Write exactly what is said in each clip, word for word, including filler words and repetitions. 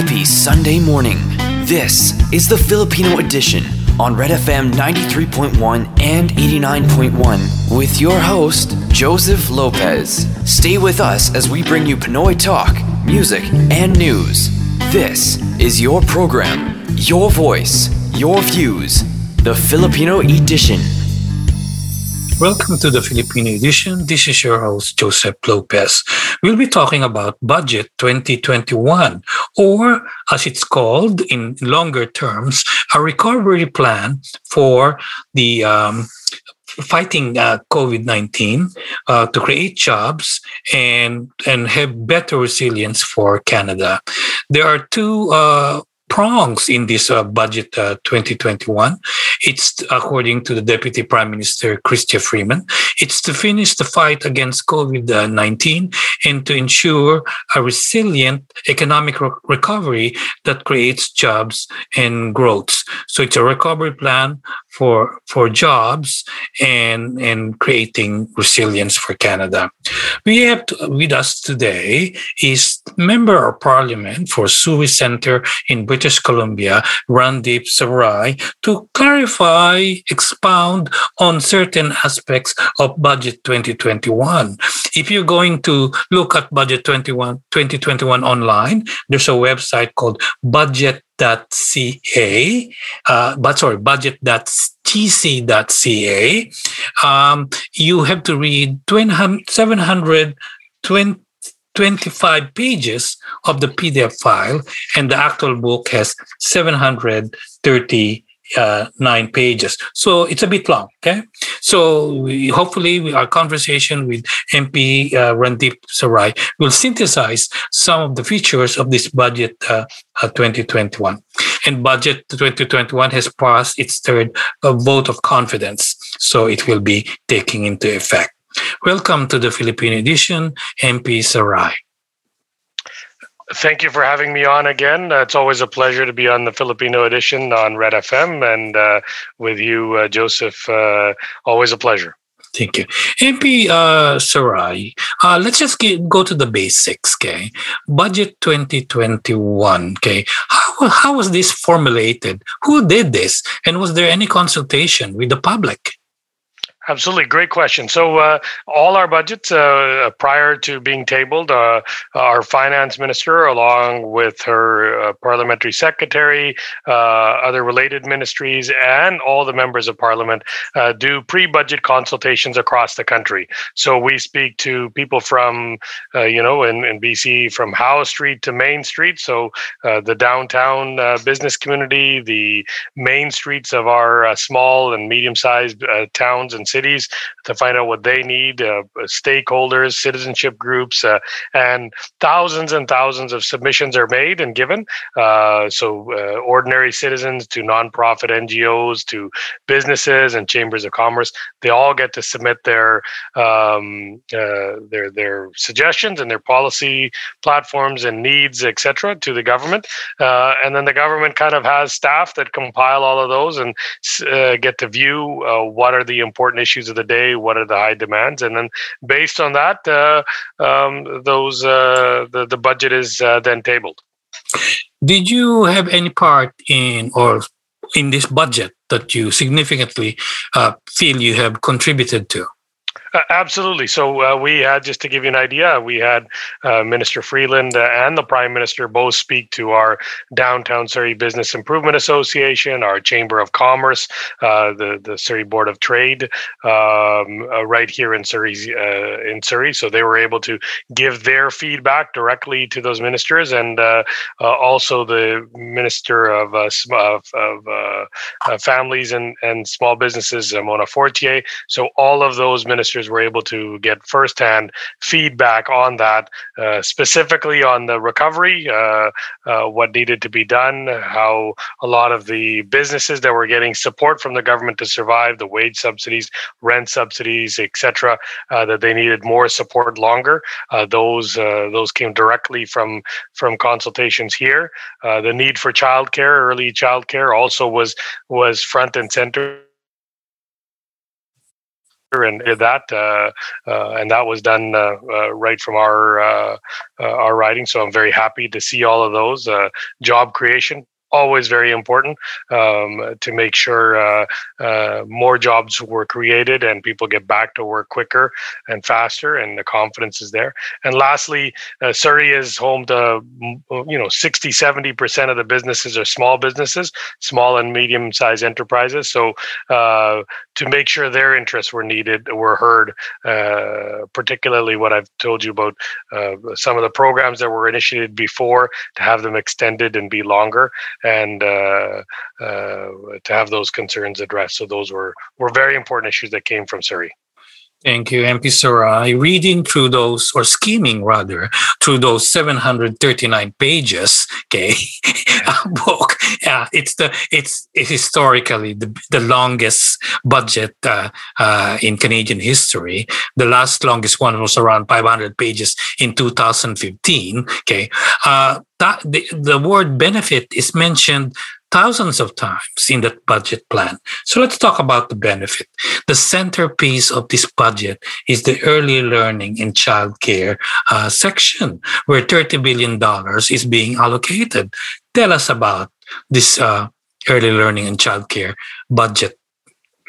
Happy Sunday morning. This is the Filipino edition on Red F M ninety-three point one and eighty-nine point one with your host, Joseph Lopez. Stay with us as we bring you Pinoy talk, music, and news. This is your program, your voice, your views, the Filipino edition. Welcome to the Filipino edition. This is your host, Joseph Lopez. We'll be talking about Budget twenty twenty-one, or as it's called in longer terms, a recovery plan for the um, fighting uh, COVID nineteen uh, to create jobs and, and have better resilience for Canada. There are two uh, prongs in this uh, budget uh, twenty twenty-one. It's, according to the Deputy Prime Minister, Christian Freeman, it's to finish the fight against COVID nineteen and to ensure a resilient economic re- recovery that creates jobs and growth. So it's a recovery plan for for jobs and, and creating resilience for Canada. We have to, with us today is Member of Parliament for Sui Centre in British British Columbia, Randeep Sarai, to clarify, expound on certain aspects of Budget twenty twenty-one. If you're going to look at Budget twenty twenty-one online, there's a website called budget dot c a, uh, but sorry, budget dot t c dot c a. Um, you have to read seven hundred twenty twenty-five pages of the P D F file, and the actual book has seven hundred thirty-nine pages. So it's a bit long, okay? So we, hopefully we, our conversation with M P uh, Randeep Sarai will synthesize some of the features of this budget uh, uh, twenty twenty-one. And Budget twenty twenty-one has passed its third uh, vote of confidence, so it will be taking into effect. Welcome to the Filipino edition, M P Sarai. Thank you for having me on again. Uh, it's always a pleasure to be on the Filipino edition on Red F M, and uh, with you, uh, Joseph, uh, always a pleasure. Thank you. M P uh, Sarai, uh, let's just get, go to the basics, okay? Budget twenty twenty-one, okay? How, how was this formulated? Who did this? And was there any consultation with the public? Absolutely. Great question. So uh, all our budgets uh, prior to being tabled, uh, our finance minister, along with her uh, parliamentary secretary, uh, other related ministries, and all the members of parliament uh, do pre-budget consultations across the country. So we speak to people from, uh, you know, in, in B C, from Howe Street to Main Street. So uh, the downtown uh, business community, the main streets of our uh, small and medium-sized uh, towns and cities. cities to find out what they need, uh, stakeholders, citizenship groups, uh, and thousands and thousands of submissions are made and given. Uh, so uh, ordinary citizens to nonprofit N G Os to businesses and chambers of commerce, they all get to submit their um, uh, their their suggestions and their policy platforms and needs, et cetera, to the government. Uh, and then the government kind of has staff that compile all of those and uh, get to view uh, what are the important issues of the day, what are the high demands, and then based on that, uh, um, those uh, the, the budget is uh, then tabled. Did you have any part in or in this budget that you significantly uh, feel you have contributed to? Uh, absolutely. So uh, we had, just to give you an idea, we had uh, Minister Freeland uh, and the Prime Minister both speak to our Downtown Surrey Business Improvement Association, our Chamber of Commerce, uh, the, the Surrey Board of Trade, um, uh, right here in Surrey, uh, in Surrey. So they were able to give their feedback directly to those ministers, and uh, uh, also the Minister of, uh, of, of uh, uh, Families and, and Small Businesses, uh, Mona Fortier. So all of those ministers were able to get firsthand feedback on that, uh, specifically on the recovery, uh, uh, what needed to be done, how a lot of the businesses that were getting support from the government to survive, the wage subsidies, rent subsidies, et cetera, uh, that they needed more support longer. Uh, those uh, those came directly from from consultations here. Uh, the need for childcare, early childcare, also was was front and center. and did that, uh, uh, and that was done uh, uh, right from our uh, uh, our riding. So I'm very happy to see all of those. Uh, job creation, always very important, um, to make sure uh, uh, more jobs were created and people get back to work quicker and faster, and the confidence is there. And lastly, uh, Surrey is home to, you know, sixty, seventy percent of the businesses are small businesses, small and medium-sized enterprises. So uh, to make sure their interests were needed, were heard, uh, particularly what I've told you about uh, some of the programs that were initiated before, to have them extended and be longer, and uh, uh, to have those concerns addressed. So those were, were very important issues that came from Surrey. Thank you, M P Sarai. Reading through those, or skimming rather, through those seven hundred thirty-nine pages, okay, yeah. book. Yeah, it's the it's it historically the, the longest budget uh, uh, in Canadian history. The last longest one was around five hundred pages in two thousand fifteen. Okay, uh, that the, the word benefit is mentioned thousands of times in that budget plan. So let's talk about the benefit. The centerpiece of this budget is the early learning and childcare uh, section, where thirty billion dollars is being allocated. Tell us about this uh, early learning and childcare budget.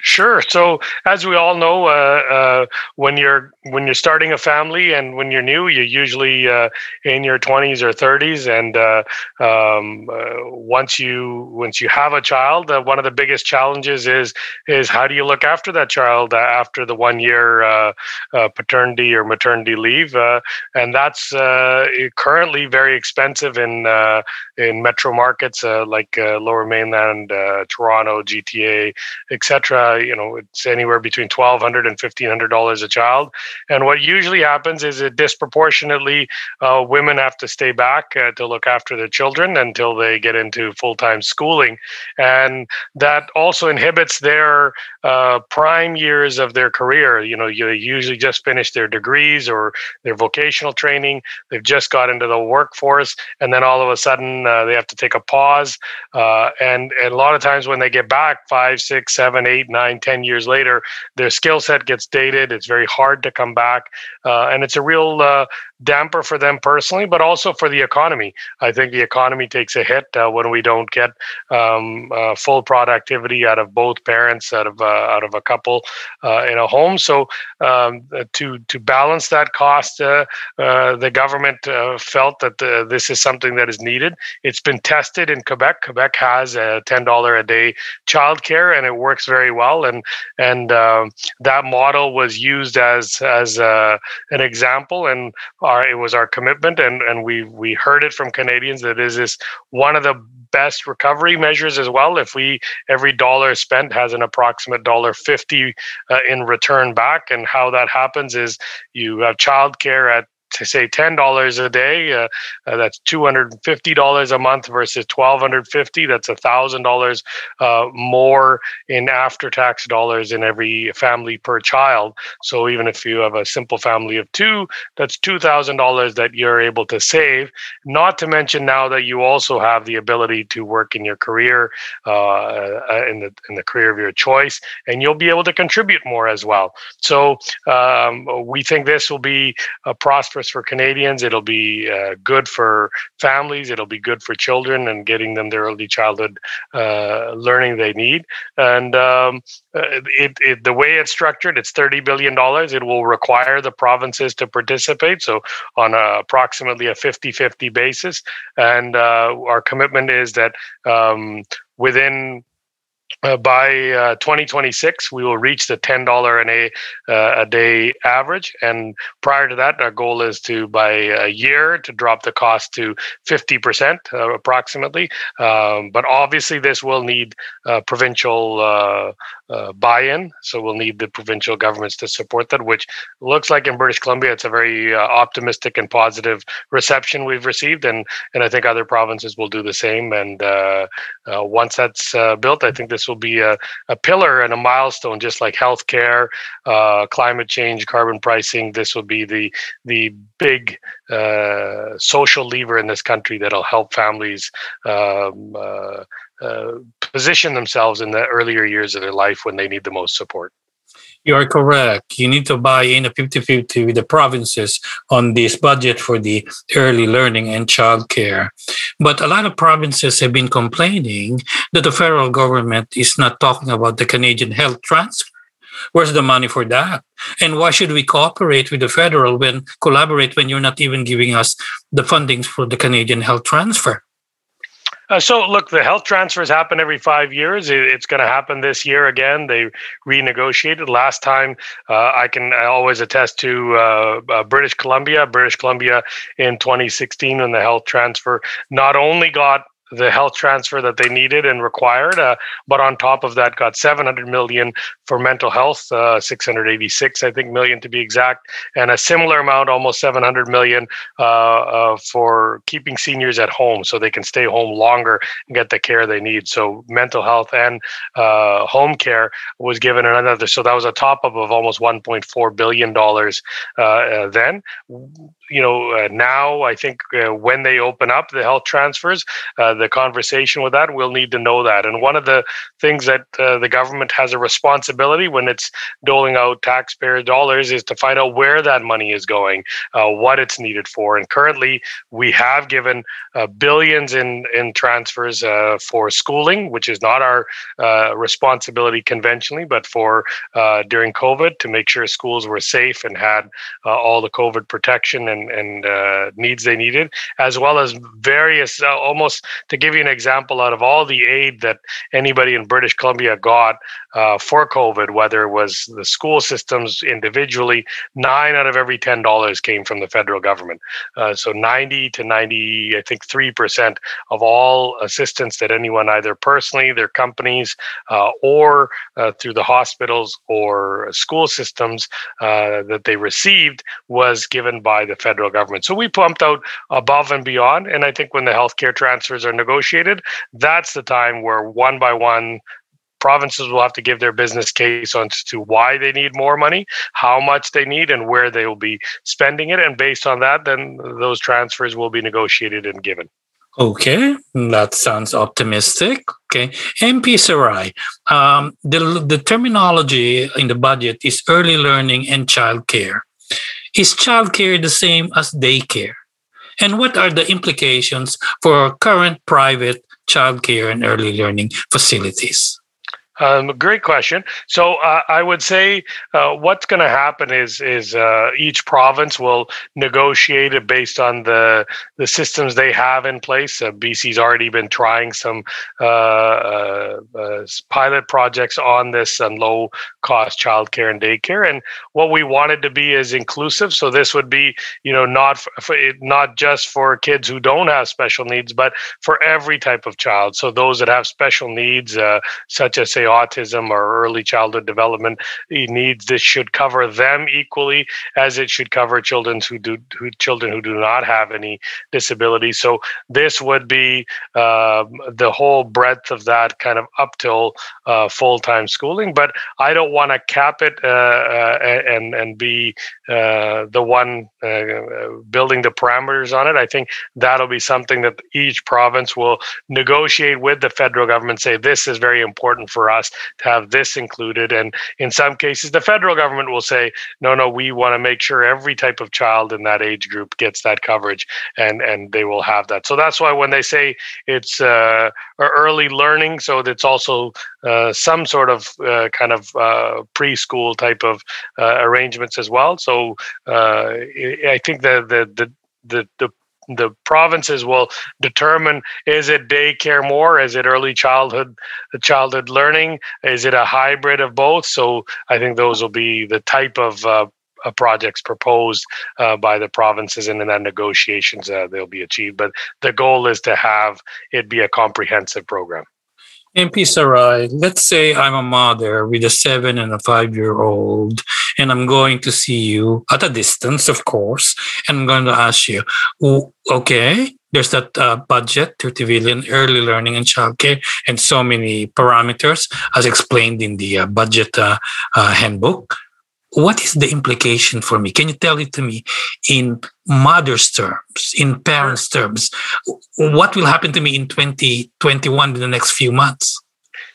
Sure. So, as we all know, uh, uh, when you're when you're starting a family and when you're new, you're usually uh, in your twenties or thirties. And uh, um, uh, once you once you have a child, uh, one of the biggest challenges is is how do you look after that child uh, after the one year uh, uh, paternity or maternity leave, uh, and that's uh, currently very expensive in uh, in metro markets uh, like uh, Lower Mainland, uh, Toronto, G T A, et cetera. Uh, you know, it's anywhere between twelve hundred dollars and fifteen hundred dollars a child. And what usually happens is it disproportionately uh, women have to stay back uh, to look after their children until they get into full-time schooling. And that also inhibits their uh, prime years of their career. You know, you usually just finished their degrees or their vocational training. They've just got into the workforce. And then all of a sudden uh, they have to take a pause. Uh, and, and a lot of times when they get back five, six, seven, eight, nine, Nine, ten years later, their skill set gets dated. It's very hard to come back. Uh, and it's a real uh, damper for them personally, but also for the economy. I think the economy takes a hit uh, when we don't get um, uh, full productivity out of both parents, out of uh, out of a couple uh, in a home. So um, to to balance that cost, uh, uh, the government uh, felt that uh, this is something that is needed. It's been tested in Quebec. Quebec has a ten dollars a day childcare, and it works very well. And and uh, that model was used as as uh, an example, and Our, it was our commitment, and, and we we heard it from Canadians that is this one of the best recovery measures as well. If we every dollar spent has an approximate dollar fifty uh, in return back, and how that happens is you have childcare at, to say, ten dollars a day, uh, uh, that's two hundred fifty dollars a month versus one thousand two hundred fifty dollars. That's one thousand dollars uh, more in after-tax dollars in every family per child. So even if you have a simple family of two, that's two thousand dollars that you're able to save, not to mention now that you also have the ability to work in your career, uh, in the in the career of your choice, and you'll be able to contribute more as well. So um, we think this will be a prosperous for Canadians. It'll be uh, good for families. It'll be good for children and getting them the early childhood uh, learning they need. And um, it, it, the way it's structured, it's thirty billion dollars. It will require the provinces to participate, so on a, approximately a fifty-fifty basis. And uh, our commitment is that um, within Uh, by uh, twenty twenty-six, we will reach the ten dollars an a, uh, a day average. And prior to that, our goal is to, by a year, to drop the cost to fifty percent uh, approximately. Um, but obviously, this will need uh, provincial uh, uh, buy-in. So we'll need the provincial governments to support that, which looks like in British Columbia, it's a very uh, optimistic and positive reception we've received. And, and I think other provinces will do the same. And uh, uh, once that's uh, built, I think this will be a, a pillar and a milestone, just like healthcare, uh, climate change, carbon pricing. This will be the the big uh, social lever in this country that'll help families um, uh, uh, position themselves in the earlier years of their life when they need the most support. You are correct. You need to buy in a fifty-fifty with the provinces on this budget for the early learning and childcare. But a lot of provinces have been complaining that the federal government is not talking about the Canadian health transfer. Where's the money for that? And why should we cooperate with the federal when collaborate when you're not even giving us the fundings for the Canadian health transfer? Uh, so, look, the health transfers happen every five years. It's going to happen this year again. They renegotiated last time. Uh, I can I always attest to uh, uh, British Columbia. British Columbia in twenty sixteen, when the health transfer not only got the health transfer that they needed and required, uh, but on top of that got seven hundred million dollars for mental health, uh, six hundred eighty-six, I think, million to be exact, and a similar amount, almost seven hundred million dollars uh, uh, for keeping seniors at home so they can stay home longer and get the care they need. So mental health and uh, home care was given another, so that was a top-up of almost one point four billion dollars uh, uh, then. You know, uh, now I think uh, when they open up the health transfers, uh, the conversation with that, we'll need to know that. And one of the things that uh, the government has a responsibility when it's doling out taxpayer dollars is to find out where that money is going, uh, what it's needed for. And currently, we have given uh, billions in, in transfers uh, for schooling, which is not our uh, responsibility conventionally, but for uh, during COVID to make sure schools were safe and had uh, all the COVID protection and, and uh, needs they needed, as well as various uh, almost... To give you an example, out of all the aid that anybody in British Columbia got uh, for COVID, whether it was the school systems individually, nine out of every ten dollars came from the federal government. Uh, so ninety to ninety, I think three percent of all assistance that anyone, either personally, their companies, uh, or uh, through the hospitals or school systems uh, that they received was given by the federal government. So we pumped out above and beyond. And I think when the healthcare transfers are negotiated, that's the time where one by one provinces will have to give their business case on to why they need more money, how much they need, and where they will be spending it. And based on that, then those transfers will be negotiated and given. Okay, that sounds optimistic. Okay, M P Sarai, um, the, the terminology in the budget is early learning and childcare. Is childcare the same as daycare? And what are the implications for our current private childcare and early learning facilities? Um, great question. So uh, I would say uh, what's going to happen is is uh, each province will negotiate it based on the the systems they have in place. Uh, B C's already been trying some uh, uh, uh, pilot projects on this and low cost childcare and daycare. And what we wanted to be is inclusive. So this would be, you know, not for, for it, not just for kids who don't have special needs, but for every type of child. So those that have special needs, uh, such as say autism or early childhood development needs, this should cover them equally as it should cover children who do who, children who do not have any disability. So this would be uh, the whole breadth of that, kind of up till uh, full-time schooling. But I don't want to cap it uh, uh, and and be uh, the one uh, building the parameters on it. I think that'll be something that each province will negotiate with the federal government. Say this is very important for us to have this included. And in some cases, the federal government will say, no, no, we want to make sure every type of child in that age group gets that coverage, and, and they will have that. So that's why when they say it's uh, early learning, so it's also uh, some sort of uh, kind of uh, preschool type of uh, arrangements as well. So uh, I think the the the the, the The provinces will determine: is it daycare more? Is it early childhood, childhood learning? Is it a hybrid of both? So I think those will be the type of uh, projects proposed uh, by the provinces, and in that negotiations uh, they'll be achieved. But the goal is to have it be a comprehensive program. M P Sarai, let's say I'm a mother with a seven and a five-year-old, and I'm going to see you at a distance, of course, and I'm going to ask you, okay, there's that uh, budget, thirty billion dollars, early learning and childcare, and so many parameters as explained in the uh, budget uh, uh, handbook. What is the implication for me? Can you tell it to me in mother's terms, in parents' terms? What will happen to me in twenty twenty-one in the next few months?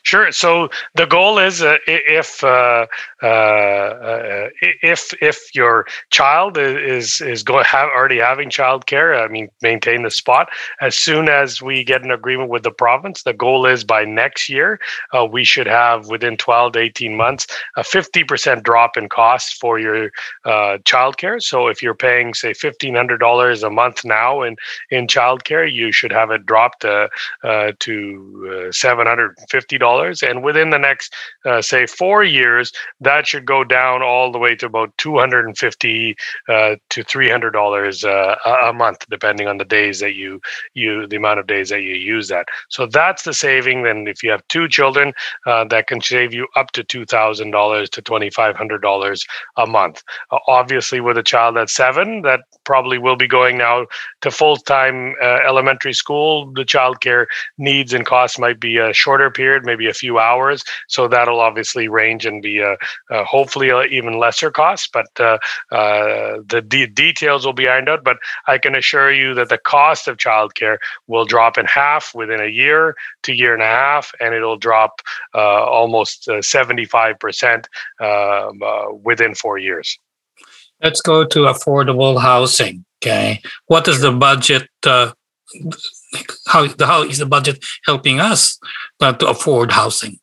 Sure. So the goal is uh, if uh, uh, if if your child is is going have already having childcare, I mean, maintain the spot. As soon as we get an agreement with the province, the goal is by next year uh, we should have within twelve to eighteen months a fifty percent drop in costs for your uh, childcare. So if you're paying say fifteen hundred dollars a month now in in childcare, you should have it dropped uh, uh, to uh, seven hundred fifty dollars. And within the next, uh, say, four years, that should go down all the way to about two hundred fifty dollars uh, to three hundred dollars uh, a month, depending on the days that you, you, the amount of days that you use that. So that's the saving. Then if you have two children, uh, that can save you up to two thousand dollars to twenty-five hundred dollars a month. Uh, obviously, with a child at seven, that probably will be going now to full-time uh, elementary school. The childcare needs and costs might be a shorter period, maybe a few hours, so that'll obviously range and be a, a hopefully a even lesser cost, but uh, uh, the de- details will be ironed out. But I can assure you that the cost of childcare will drop in half within a year to year and a half, and it'll drop uh, almost uh, seventy-five percent um, uh, within four years. Let's go to affordable housing. Okay, what is the budget? Uh, How, how is the budget helping us not to afford housing?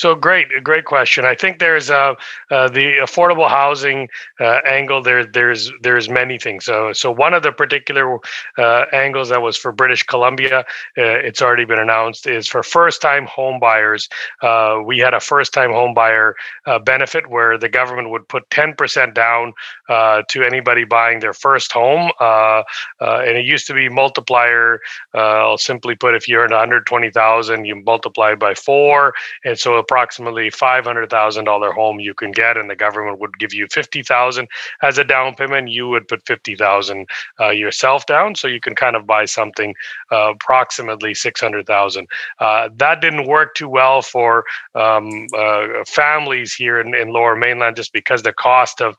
So great, great question. I think there's uh, uh, the affordable housing uh, angle. There, there's there's many things. So so one of the particular uh, angles that was for British Columbia, uh, it's already been announced, is for first-time home buyers. Uh, we had a first-time home buyer uh, benefit where the government would put ten percent down uh, to anybody buying their first home, uh, uh, and it used to be multiplier. Uh, I'll simply put, if you earned one hundred twenty thousand dollars, you multiply by four, and so approximately five hundred thousand dollars home you can get, and the government would give you fifty thousand dollars as a down payment. You would put fifty thousand dollars uh, yourself down, so you can kind of buy something uh, approximately six hundred thousand dollars. Uh, that didn't work too well for um, uh, families here in, in Lower Mainland, just because the cost of,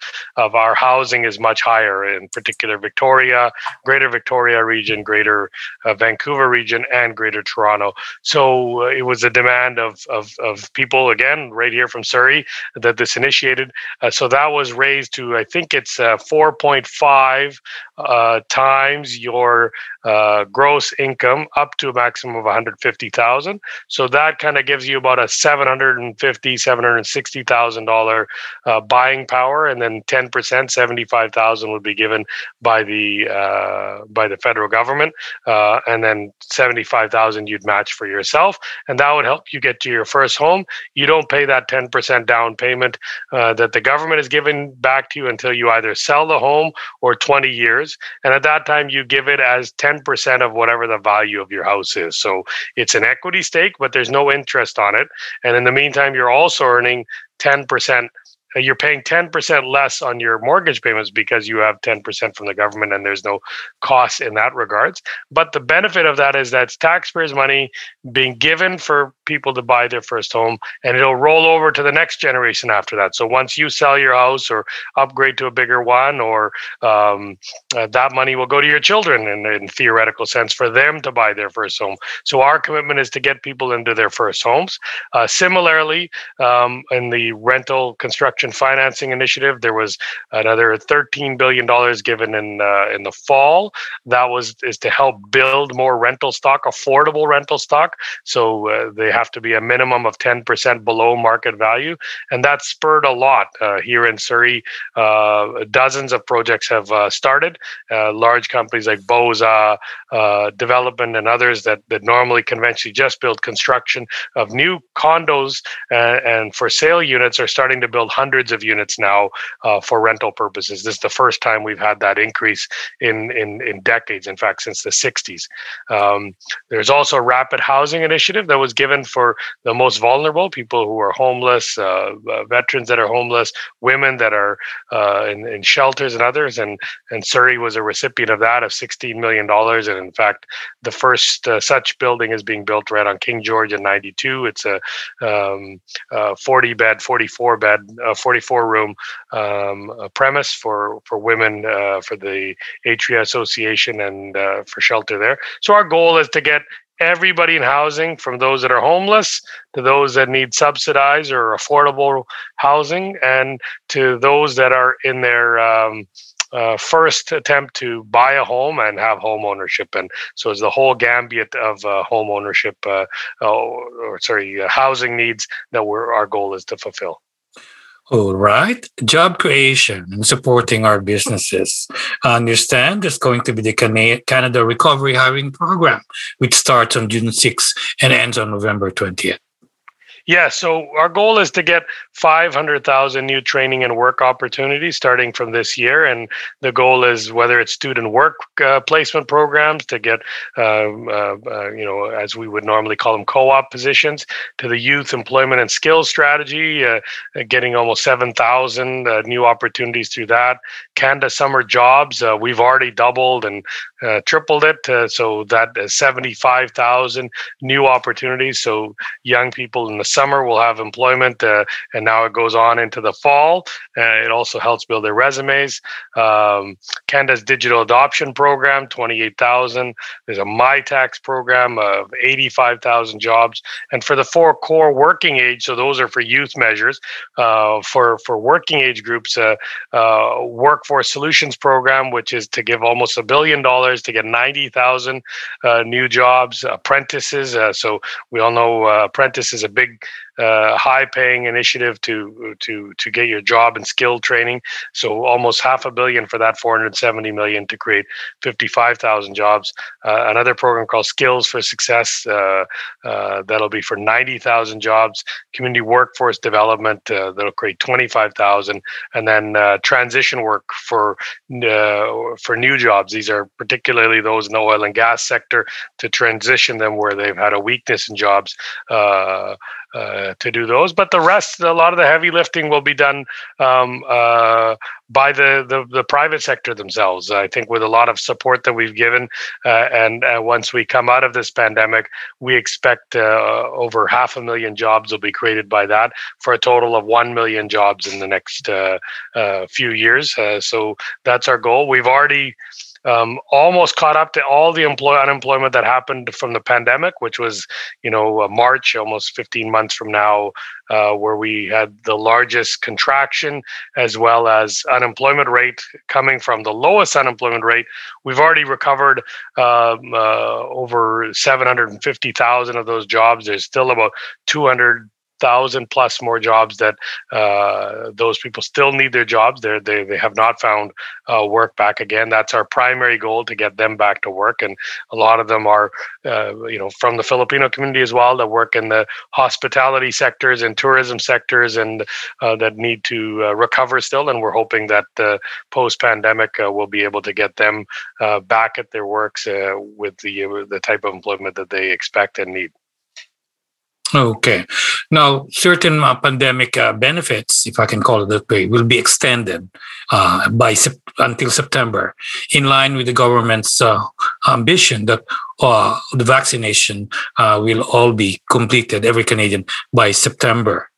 of our housing is much higher, in particular Victoria, Greater Victoria region, Greater uh, Vancouver region, and Greater Toronto. So uh, it was a demand of of, of people, again, right here from Surrey, that this initiated. Uh, so that was raised to, I think it's uh, four point five uh, times your uh, gross income, up to a maximum of one hundred fifty thousand dollars. So that kind of gives you about a seven hundred fifty thousand dollars, seven hundred sixty thousand dollars uh, buying power, and then ten percent, seventy-five thousand dollars would be given by the uh, by the federal government, uh, and then seventy-five thousand dollars you'd match for yourself, and that would help you get to your first home. You don't pay that ten percent down payment uh, that the government is giving back to you until you either sell the home or twenty years. And at that time, you give it as ten percent of whatever the value of your house is. So it's an equity stake, but there's no interest on it. And in the meantime, you're also earning ten percent. You're paying ten percent less on your mortgage payments because you have ten percent from the government, and there's no cost in that regards. But the benefit of that is that's taxpayers' money being given for people to buy their first home, and it'll roll over to the next generation after that. So once you sell your house or upgrade to a bigger one, or um, uh, that money will go to your children in, in theoretical sense for them to buy their first home. So our commitment is to get people into their first homes. Uh, similarly, um, in the rental construction financing initiative, there was another thirteen billion dollars given in uh, in the fall. That was is to help build more rental stock, affordable rental stock. So uh, they have to be a minimum of ten percent below market value, and that spurred a lot uh, here in Surrey. Uh, dozens of projects have uh, started. Uh, large companies like BOSA uh, Development and others that that normally conventionally just build construction of new condos and, and for sale units are starting to build hundreds. Hundreds of units now uh, for rental purposes. This is the first time we've had that increase in in, in decades. In fact, since the sixties. Um, there's also a rapid housing initiative that was given for the most vulnerable people who are homeless, uh, uh, veterans that are homeless, women that are uh, in, in shelters, and others. And and Surrey was a recipient of that, of sixteen million dollars. And in fact, the first uh, such building is being built right on King George in ninety-two. It's a um, uh, forty bed, forty-four bed. Uh, forty-four room um, premise for for women uh, for the Atria Association and uh, for shelter there. So our goal is to get everybody in housing, from those that are homeless to those that need subsidized or affordable housing, and to those that are in their um, uh, first attempt to buy a home and have home ownership. And so it's the whole gambit of uh, home ownership, uh, or sorry, uh, housing needs that we're, our goal is to fulfill. All right. Job creation and supporting our businesses. I understand there's going to be the Canada Recovery Hiring Program, which starts on June sixth and ends on November twentieth. Yeah, so our goal is to get five hundred thousand new training and work opportunities starting from this year. And the goal is whether it's student work uh, placement programs to get, um, uh, uh, you know, as we would normally call them, co-op positions, to the youth employment and skills strategy, uh, getting almost seven thousand uh, new opportunities through that. Canada Summer Jobs, uh, we've already doubled and uh, tripled it. Uh, so that is seventy-five thousand new opportunities. So young people in the summer will have employment, uh, and now it goes on into the fall. Uh, it also helps build their resumes. Um, Canada's digital adoption program, twenty-eight thousand. There's a My Tax program of eighty-five thousand jobs. And for the four core working age, so those are for youth measures, uh, for, for working age groups, uh, uh, Workforce Solutions program, which is to give almost a billion dollars to get ninety thousand uh, new jobs, apprentices. Uh, so we all know uh, apprentice is a big Uh, high-paying initiative to to to get your job and skill training. So almost half a billion for that, four hundred seventy million dollars to create fifty-five thousand jobs. Uh, another program called Skills for Success, uh, uh, that'll be for ninety thousand jobs. Community Workforce Development, uh, that'll create twenty-five thousand. And then uh, transition work for, uh, for new jobs. These are particularly those in the oil and gas sector, to transition them where they've had a weakness in jobs. Uh, Uh, to do those, but the rest, a lot of the heavy lifting will be done um, uh, by the, the the private sector themselves. I think with a lot of support that we've given, uh, and uh, once we come out of this pandemic, we expect uh, over half a million jobs will be created by that, for a total of one million jobs in the next uh, uh, few years. Uh, so that's our goal. We've already Um, almost caught up to all the employ- unemployment that happened from the pandemic, which was, you know, uh, March, almost fifteen months from now, uh, where we had the largest contraction, as well as unemployment rate coming from the lowest unemployment rate. We've already recovered um, uh, over seven hundred fifty thousand of those jobs. There's still about two hundred thousand plus more jobs that uh, those people still need their jobs. They they they have not found uh, work back again. That's our primary goal, to get them back to work. And a lot of them are, uh, you know, from the Filipino community as well, that work in the hospitality sectors and tourism sectors, and uh, that need to uh, recover still. And we're hoping that uh, post-pandemic uh, we'll be able to get them uh, back at their works uh, with the uh, the type of employment that they expect and need. Okay. Now, certain uh, pandemic uh, benefits, if I can call it that way, will be extended uh, by sep- until September, in line with the government's uh, ambition that uh, the vaccination uh, will all be completed, every Canadian, by September.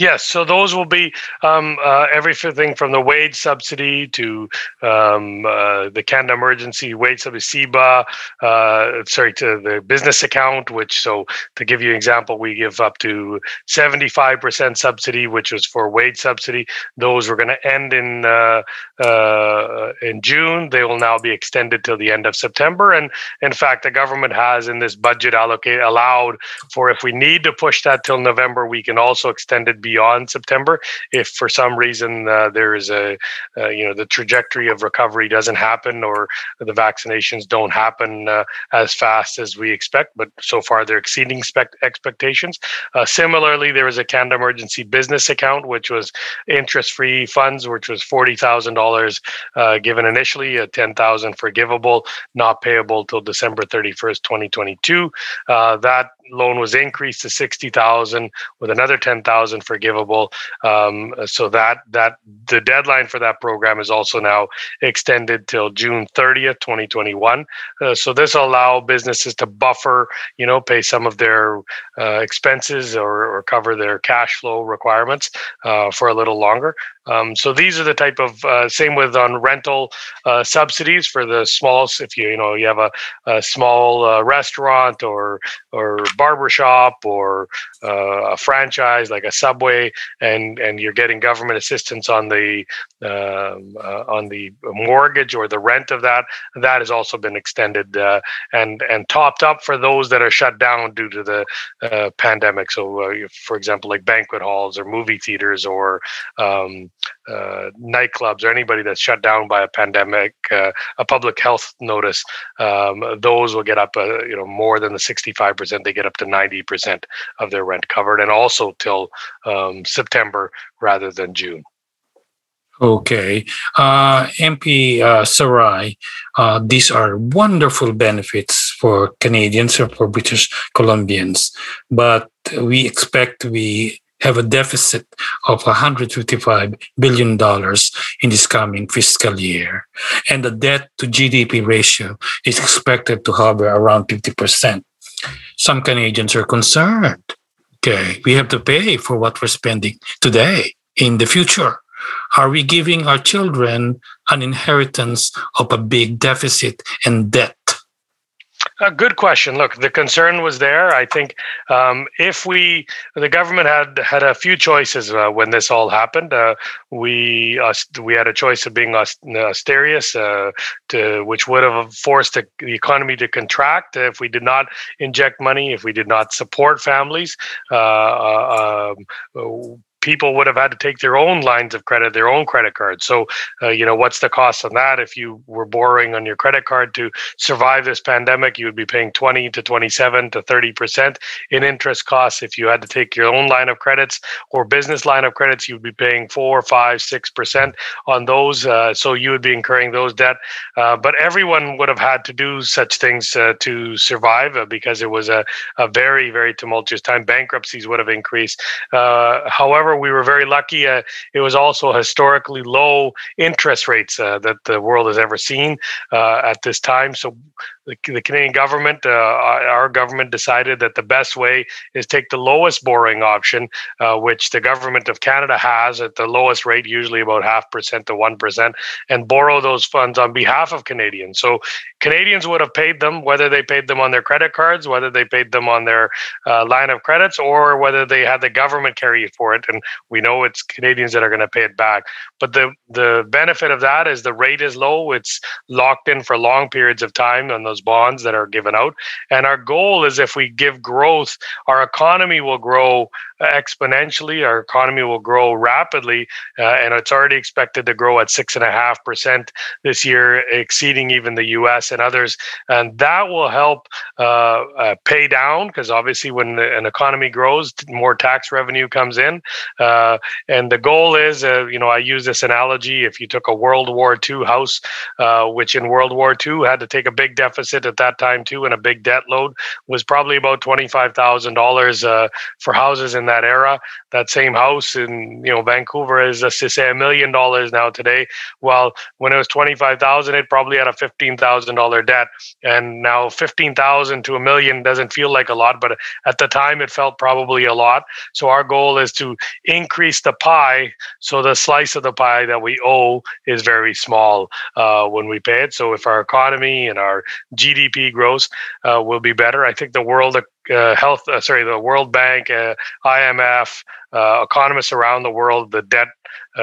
Yes, so those will be um, uh, everything from the wage subsidy to um, uh, the Canada Emergency Wage Subsidy, C E B A, uh, sorry, to the business account, which, so to give you an example, we give up to seventy-five percent subsidy, which was for wage subsidy. Those were going to end in uh, uh, in June. They will now be extended till the end of September. And in fact, the government has in this budget allocate allowed for, if we need to push that till November, we can also extend it beyond September, if for some reason uh, there is a, uh, you know, the trajectory of recovery doesn't happen, or the vaccinations don't happen uh, as fast as we expect. But so far, they're exceeding spec- expectations. Uh, similarly, there was a Canada Emergency Business Account, which was interest-free funds, which was forty thousand dollars uh, given initially, uh, ten thousand forgivable, not payable till December thirty-first, twenty twenty-two. Uh, that loan was increased to sixty thousand dollars with another ten thousand dollars forgivable. Um, so that that the deadline for that program is also now extended till June thirtieth, twenty twenty-one. Uh, so this will allow businesses to buffer, you know, pay some of their uh, expenses or, or cover their cash flow requirements uh, for a little longer. Um, so these are the type of uh, same with on rental uh, subsidies for the smalls. If you you know you have a, a small uh, restaurant or or barbershop or uh, a franchise like a Subway, and and you're getting government assistance on the um, uh, on the mortgage or the rent of that, that has also been extended uh, and and topped up for those that are shut down due to the uh, pandemic. So uh, for example, like banquet halls or movie theaters or um, Uh, nightclubs or anybody that's shut down by a pandemic, uh, a public health notice, um, those will get up, uh, you know, more than the sixty-five percent. They get up to ninety percent of their rent covered, and also till um, September rather than June. Okay, uh, M P uh, Sarai, uh, these are wonderful benefits for Canadians or for British Columbians, but we expect we. have a deficit of one hundred fifty-five billion dollars in this coming fiscal year. And the debt to G D P ratio is expected to hover around fifty percent. Some Canadians are concerned. Okay, we have to pay for what we're spending today in the future. Are we giving our children an inheritance of a big deficit and debt? A good question. Look, the concern was there. I think um, if we, the government had had a few choices uh, when this all happened. Uh, we uh, we had a choice of being austerious, uh, to, which would have forced the, the economy to contract if we did not inject money, if we did not support families. Uh, uh, um, People would have had to take their own lines of credit, their own credit cards. So, uh, you know, what's the cost on that? If you were borrowing on your credit card to survive this pandemic, you would be paying twenty to twenty-seven to thirty percent in interest costs. If you had to take your own line of credits or business line of credits, you'd be paying four, five, six percent on those. Uh, so you would be incurring those debt. Uh, but everyone would have had to do such things uh, to survive uh, because it was a, a very, very tumultuous time. Bankruptcies would have increased. Uh, however, we were very lucky. Uh, it was also historically low interest rates uh, that the world has ever seen uh, at this time. So the, the Canadian government, uh, our government decided that the best way is take the lowest borrowing option, uh, which the Government of Canada has at the lowest rate, usually about half percent to one percent, and borrow those funds on behalf of Canadians. So Canadians would have paid them, whether they paid them on their credit cards, whether they paid them on their uh, line of credits, or whether they had the government carry for it. And we know it's Canadians that are going to pay it back. But the, the benefit of that is the rate is low. It's locked in for long periods of time on those bonds that are given out. And our goal is if we give growth, our economy will grow exponentially. Our economy will grow rapidly, uh, and it's already expected to grow at six and a half percent this year, exceeding even the U S and others. And that will help uh, uh, pay down, because obviously when the, an economy grows, more tax revenue comes in. Uh, and the goal is, uh, you know, I use this analogy: if you took a World War Two house, uh, which in World War Two had to take a big deficit at that time too, and a big debt load, was probably about twenty-five thousand uh, dollars for houses in that era. That same house in, you know, Vancouver is, let's just say, a million dollars now today. Well, when it was twenty-five thousand, it probably had a fifteen thousand dollars debt. And now fifteen thousand to a million doesn't feel like a lot, but at the time it felt probably a lot. So our goal is to increase the pie, so the slice of the pie that we owe is very small uh, when we pay it. So if our economy and our G D P grows, uh, will be better. I think the world Uh, health, uh, sorry, the World Bank, uh, I M F, uh, economists around the world, the debt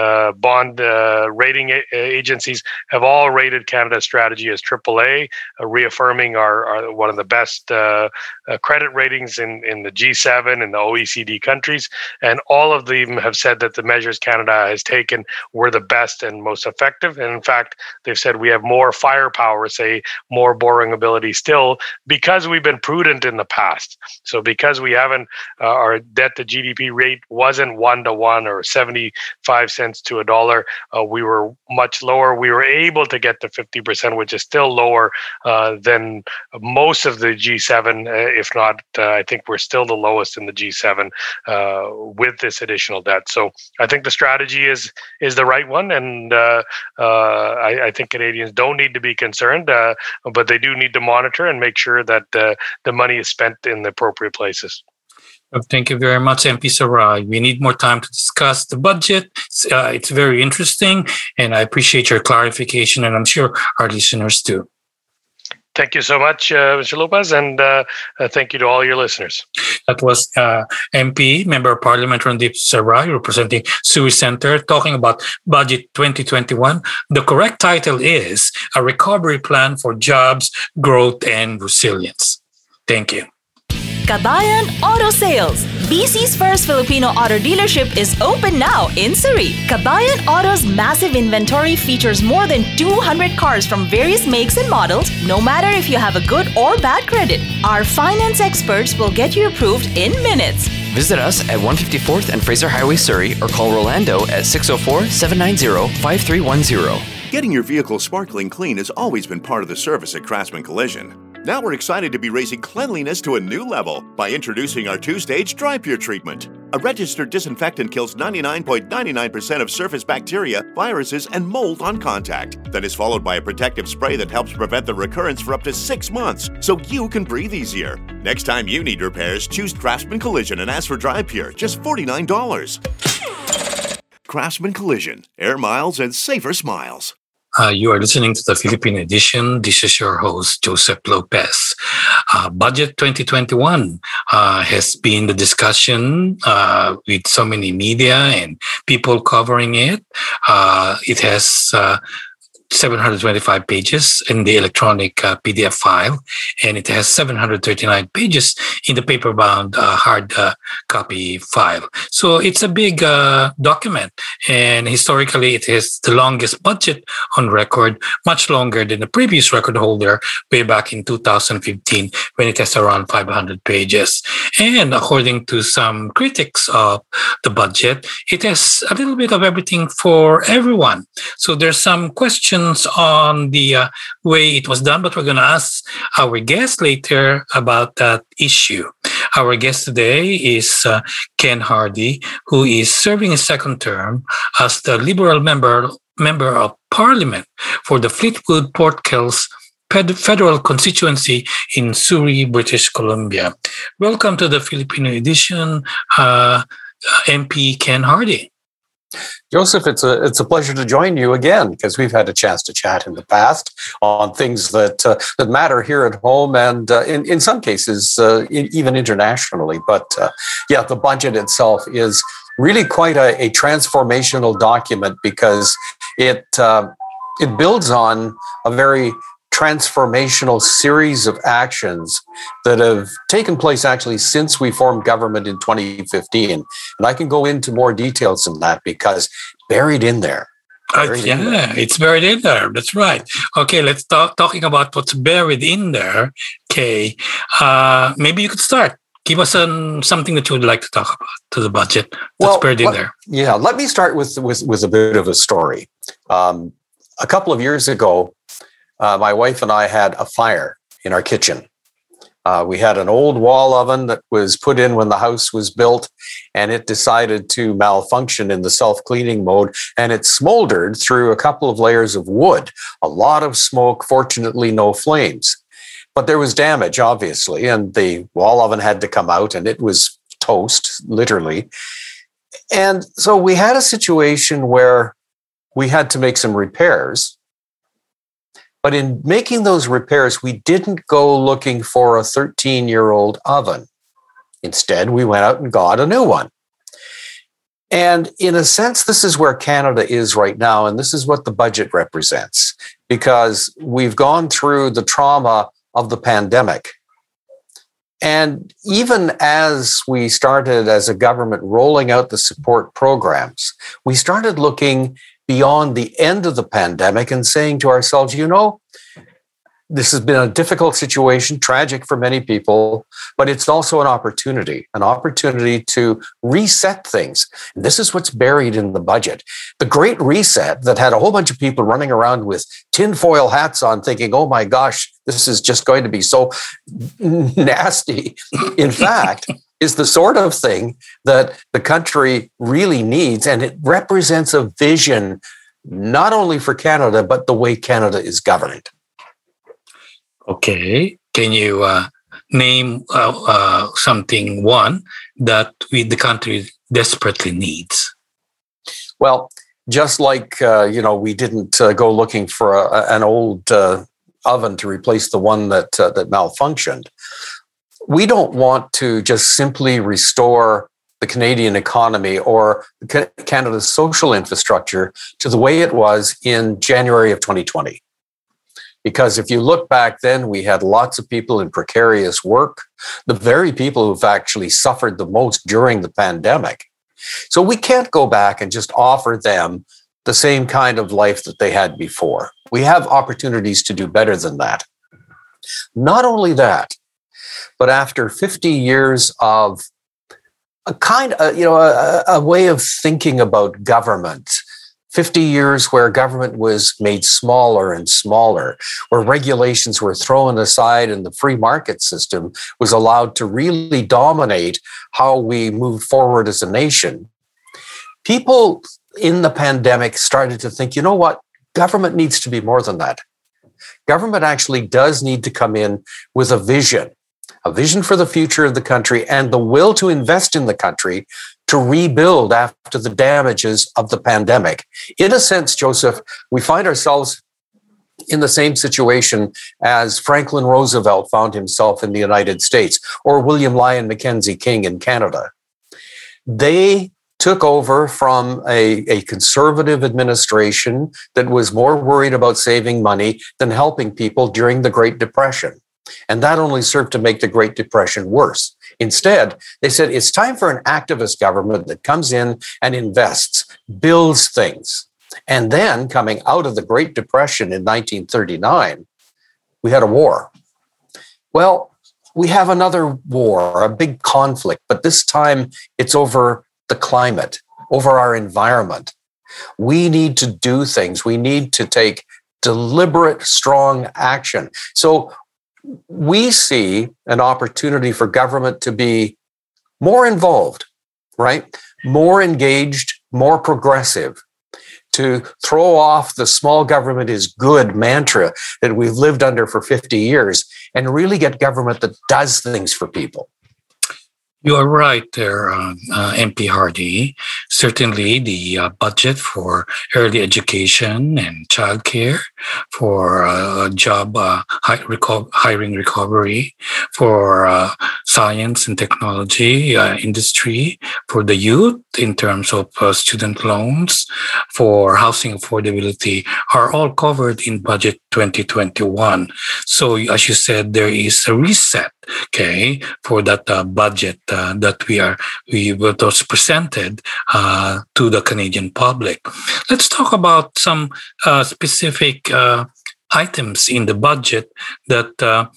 uh, bond uh, rating a- agencies have all rated Canada's strategy as triple A, uh, reaffirming our, our one of the best uh, uh, credit ratings in, in the G seven and the O E C D countries. And all of them have said that the measures Canada has taken were the best and most effective. And in fact, they've said we have more firepower, say more borrowing ability still, because we've been prudent in the past. So because we haven't, uh, our debt to G D P rate wasn't one to one or seventy-five seventy-five cents to a dollar. Uh, we were much lower. We were able to get to fifty percent, which is still lower uh, than most of the G seven, uh, if not, uh, I think we're still the lowest in the G seven uh, with this additional debt. So I think the strategy is is the right one, and uh, uh, I, I think Canadians don't need to be concerned, uh, but they do need to monitor and make sure that uh, the money is spent in the appropriate places. Thank you very much, M P Sarai. We need more time to discuss the budget. It's, uh, it's very interesting, and I appreciate your clarification, and I'm sure our listeners do. Thank you so much, uh, Mister Lopez, and uh, uh, thank you to all your listeners. That was uh, M P, Member of Parliament, Randeep Sarai, representing Sui Centre, talking about Budget twenty twenty-one. The correct title is A Recovery Plan for Jobs, Growth, and Resilience. Thank you. Kabayan Auto Sales. B C's first Filipino auto dealership is open now in Surrey. Kabayan Auto's massive inventory features more than two hundred cars from various makes and models, no matter if you have a good or bad credit. Our finance experts will get you approved in minutes. Visit us at one fifty-fourth and Fraser Highway, Surrey, or call Rolando at six oh four, seven nine zero, five three one zero. Getting your vehicle sparkling clean has always been part of the service at Craftsman Collision. Now we're excited to be raising cleanliness to a new level by introducing our two-stage DryPure treatment. A registered disinfectant kills ninety-nine point nine nine percent of surface bacteria, viruses, and mold on contact. That is followed by a protective spray that helps prevent the recurrence for up to six months, so you can breathe easier. Next time you need repairs, choose Craftsman Collision and ask for DryPure, just forty-nine dollars. Craftsman Collision, air miles and safer smiles. Uh, you are listening to the Philippine edition. This is your host, Joseph Lopez. Uh, Budget twenty twenty-one uh, has been the discussion uh, with so many media and people covering it. Uh, it has uh, seven hundred twenty-five pages in the electronic uh, P D F file, and it has seven hundred thirty-nine pages in the paper-bound uh, hard uh, copy file. So it's a big uh, document, and historically it is the longest budget on record, much longer than the previous record holder way back in two thousand fifteen, when it has around five hundred pages. And according to some critics of the budget, it has a little bit of everything for everyone. So there's some questions on the uh, way it was done, but we're going to ask our guest later about that issue. Our guest today is uh, Ken Hardie, who is serving his second term as the Liberal member member of Parliament for the Fleetwood Port Kells Federal Constituency in Surrey, British Columbia. Welcome to the Filipino edition, uh, M P Ken Hardie. Joseph, it's a it's a pleasure to join you again, because we've had a chance to chat in the past on things that uh, that matter here at home and uh, in in some cases uh, in, even internationally. But uh, yeah, the budget itself is really quite a, a transformational document, because it uh, it builds on a very transformational series of actions that have taken place actually since we formed government in twenty fifteen. And I can go into more details on that, because buried in there. Buried uh, yeah, in there. It's buried in there. That's right. Okay, let's talk talking about what's buried in there. Okay, uh, maybe you could start. Give us um, something that you would like to talk about to the budget that's well, buried in let, there. Yeah, let me start with, with, with a bit of a story. Um, a couple of years ago, Uh, my wife and I had a fire in our kitchen. Uh, we had an old wall oven that was put in when the house was built, and it decided to malfunction in the self-cleaning mode, and it smoldered through a couple of layers of wood. A lot of smoke, fortunately no flames. But there was damage, obviously, and the wall oven had to come out, and it was toast, literally. And so we had a situation where we had to make some repairs. But in making those repairs, we didn't go looking for a thirteen-year-old oven. Instead, we went out and got a new one. And in a sense, this is where Canada is right now, and this is what the budget represents, because we've gone through the trauma of the pandemic. And even as we started as a government rolling out the support programs, we started looking beyond the end of the pandemic and saying to ourselves, you know, This has been a difficult situation, tragic for many people, but it's also an opportunity, an opportunity to reset things. And this is what's buried in the budget. The Great Reset that had a whole bunch of people running around with tinfoil hats on thinking, oh my gosh, this is just going to be so nasty. In fact, is the sort of thing that the country really needs. And it represents a vision, not only for Canada, but the way Canada is governed. Okay. Can you uh, name uh, uh, something, one, that we, the country desperately needs? Well, just like, uh, you know, we didn't uh, go looking for a, an old uh, oven to replace the one that uh, that malfunctioned, we don't want to just simply restore the Canadian economy or Canada's social infrastructure to the way it was in January of twenty twenty. Because if you look back then, we had lots of people in precarious work, the very people who've actually suffered the most during the pandemic. So we can't go back and just offer them the same kind of life that they had before. We have opportunities to do better than that. Not only that, but after fifty years of a kind of, you know, a, a way of thinking about government, fifty years where government was made smaller and smaller, where regulations were thrown aside and the free market system was allowed to really dominate how we moved forward as a nation. People in the pandemic started to think, you know what, government needs to be more than that. Government actually does need to come in with a vision, a vision for the future of the country and the will to invest in the country to rebuild after the damages of the pandemic. In a sense, Joseph, we find ourselves in the same situation as Franklin Roosevelt found himself in the United States or William Lyon Mackenzie King in Canada. They took over from a, a conservative administration that was more worried about saving money than helping people during the Great Depression. And that only served to make the Great Depression worse. Instead, they said, it's time for an activist government that comes in and invests, builds things. And then coming out of the Great Depression in nineteen thirty-nine, we had a war. Well, we have another war, a big conflict, but this time it's over the climate, over our environment. We need to do things. We need to take deliberate, strong action. So we see an opportunity for government to be more involved, right? More engaged, more progressive, to throw off the small government is good mantra that we've lived under for fifty years and really get government that does things for people. You are right there, uh, uh, M P Hardie. Certainly, the uh, budget for early education and childcare, for uh, job uh, hi- reco- hiring recovery, for uh, science and technology uh, industry, for the youth in terms of uh, student loans, for housing affordability are all covered in Budget twenty twenty-one. So, as you said, there is a reset, okay, for that uh, budget uh, that we are we were presented uh, to the Canadian public. Let's talk about some uh, specific uh, items in the budget that, uh,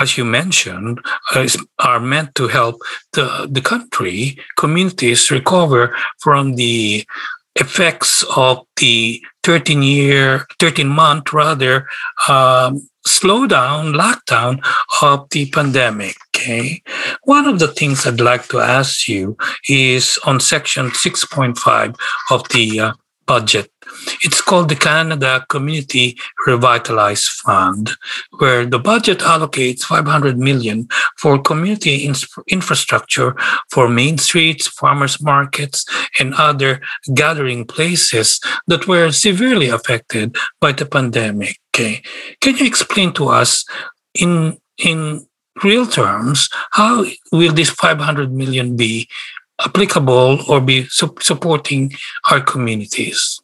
as you mentioned, uh, are meant to help the the country communities recover from the effects of the thirteen year, thirteen month rather. Um, slowdown, lockdown of the pandemic, okay? One of the things I'd like to ask you is on section six point five of the uh, budget. It's called the Canada Community Revitalized Fund, where the budget allocates five hundred million dollars for community in- infrastructure for main streets, farmers markets, and other gathering places that were severely affected by the pandemic. Okay. Can you explain to us in in real terms, how will this five hundred million dollars be applicable or be su- supporting our communities?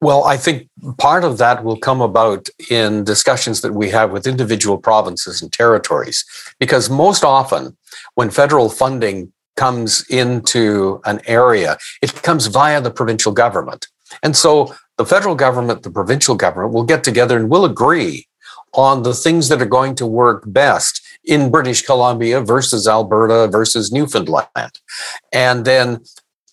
Well, I think part of that will come about in discussions that we have with individual provinces and territories, because most often when federal funding comes into an area, it comes via the provincial government. And so the federal government, the provincial government will get together and will agree on the things that are going to work best in British Columbia versus Alberta versus Newfoundland. And then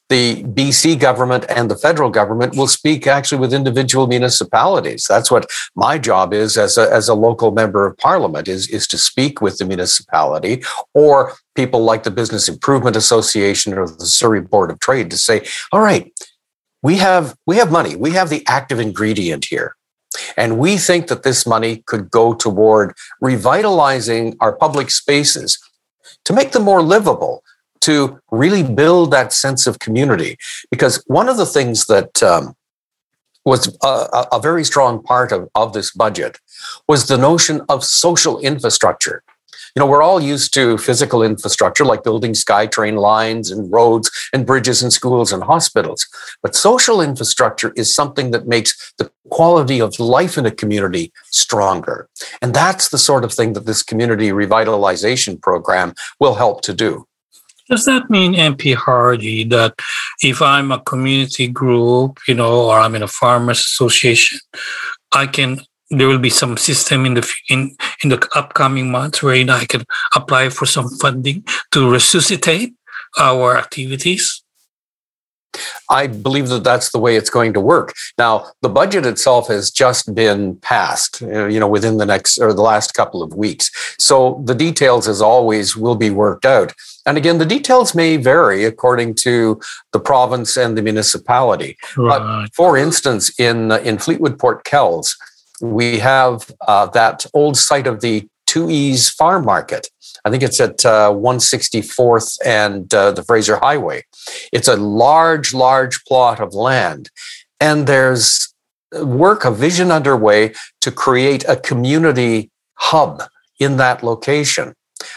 the B C government and the federal government will speak actually with individual municipalities. That's what my job is as a, as a local member of parliament, is, is to speak with the municipality or people like the Business Improvement Association or the Surrey Board of Trade to say, all right, we have we have money. We have the active ingredient here. And we think that this money could go toward revitalizing our public spaces to make them more livable, to really build that sense of community. Because one of the things that um, was a, a very strong part of, of this budget was the notion of social infrastructure. You know, we're all used to physical infrastructure like building SkyTrain lines and roads and bridges and schools and hospitals. But social infrastructure is something that makes the quality of life in a community stronger. And that's the sort of thing that this community revitalization program will help to do. Does that mean, M P Hardie, that if I'm a community group, you know, or I'm in a farmers association, I can, there will be some system in the in, in the upcoming months where, you know, I can apply for some funding to resuscitate our activities? I believe that that's the way it's going to work. Now, the budget itself has just been passed, you know, within the next or the last couple of weeks. So the details, as always, will be worked out. And again, the details may vary according to the province and the municipality. Right. But for instance, in in Fleetwood Port Kells, we have uh, that old site of the two E's Farm Market. I think it's at uh, one sixty-fourth and uh, the Fraser Highway. It's a large, large plot of land. And there's work, a vision underway to create a community hub in that location,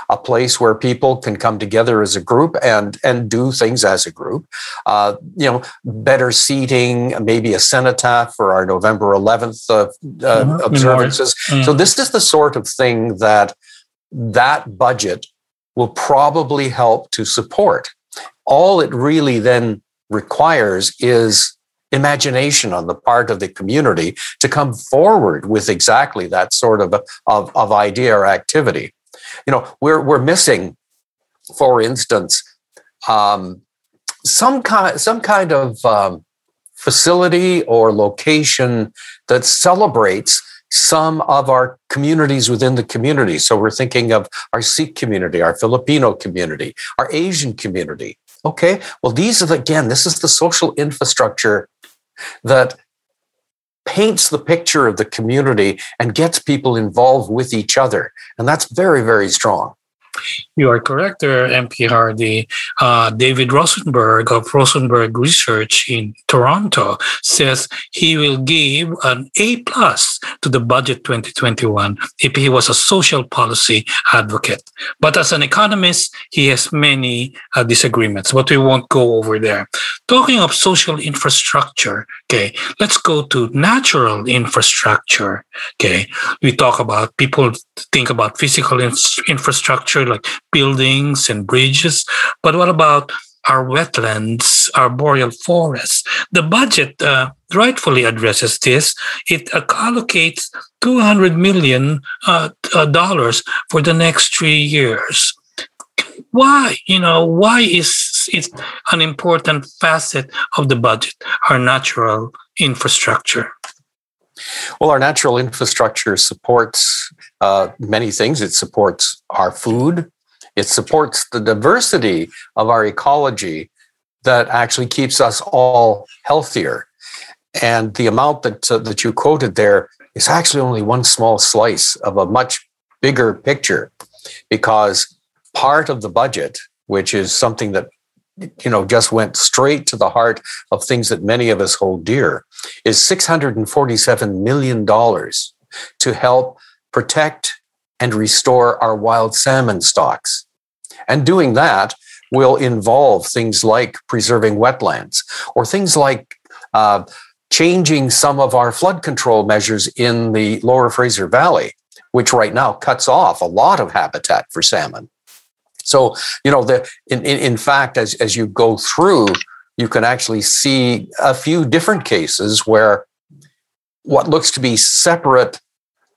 a place where people can come together as a group and, and do things as a group. Uh, you know, better seating, maybe a cenotaph for our November eleventh uh, uh, mm-hmm. observances. Mm-hmm. So this is the sort of thing that that budget will probably help to support. All it really then requires is imagination on the part of the community to come forward with exactly that sort of, of, of idea or activity. You know, we're we're missing, for instance, um, some kind some kind of um, facility or location that celebrates some of our communities within the community. So we're thinking of our Sikh community, our Filipino community, our Asian community. Okay, well, these are the, again, this is the social infrastructure that paints the picture of the community and gets people involved with each other. And that's very, very strong. You are correct there, M P Hardie. Uh, David Rosenberg of Rosenberg Research in Toronto says he will give an A plus to the Budget twenty twenty-one if he was a social policy advocate. But as an economist, he has many uh, disagreements, but we won't go over there. Talking of social infrastructure, okay, let's go to natural infrastructure. Okay, we talk about, people think about physical in- infrastructure like buildings and bridges, but what about our wetlands, our boreal forests? The budget uh, rightfully addresses this. It allocates two hundred million dollars uh, dollars for the next three years. Why, you know, why is it an important facet of the budget, our natural infrastructure? Well, our natural infrastructure supports uh, many things. It supports our food. It supports the diversity of our ecology that actually keeps us all healthier. And the amount that uh, that you quoted there is actually only one small slice of a much bigger picture, because part of the budget, which is something that, you know, just went straight to the heart of things that many of us hold dear, is six hundred forty-seven million dollars to help protect and restore our wild salmon stocks. And doing that will involve things like preserving wetlands or things like uh, changing some of our flood control measures in the lower Fraser Valley, which right now cuts off a lot of habitat for salmon. So, you know, the, in, in, in fact, as, as you go through, you can actually see a few different cases where what looks to be separate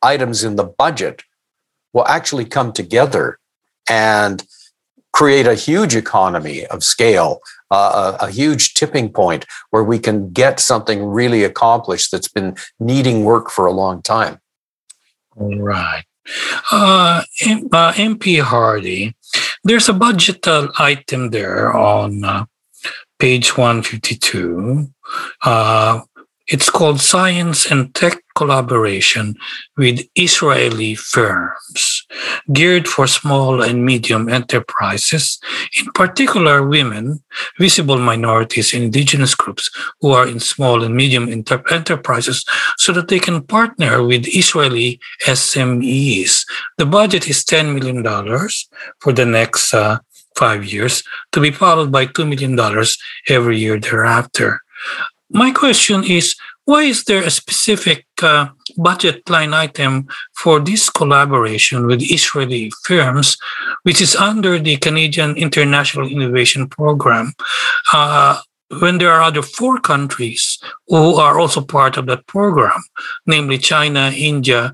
items in the budget will actually come together and create a huge economy of scale, uh, a, a huge tipping point where we can get something really accomplished that's been needing work for a long time. All right. Uh, M- uh, M P Hardie, there's a budget uh, item there on uh, page one fifty-two. Uh, it's called Science and Tech Collaboration with Israeli Firms, geared for small and medium enterprises, in particular women, visible minorities, and indigenous groups who are in small and medium inter- enterprises so that they can partner with Israeli S M Es. The budget is ten million dollars for the next uh, five years, to be followed by two million dollars every year thereafter. My question is, why is there a specific uh, budget line item for this collaboration with Israeli firms, which is under the Canadian International Innovation Program, uh, when there are other four countries who are also part of that program, namely China, India,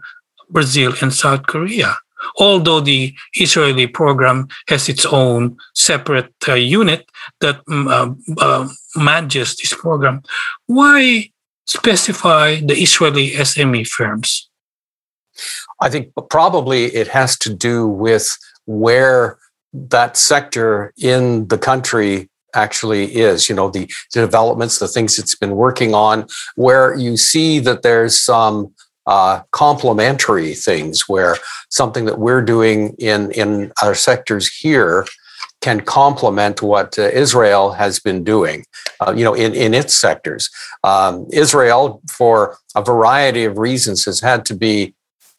Brazil, and South Korea? Although the Israeli program has its own separate uh, unit that uh, uh, manages this program, why specify the Israeli S M E firms? I think probably it has to do with where that sector in the country actually is, you know, the developments, the things it's been working on, where you see that there's some Uh, complementary things where something that we're doing in, in our sectors here can complement what uh, Israel has been doing, uh, you know, in, in its sectors. Um, Israel, for a variety of reasons, has had to be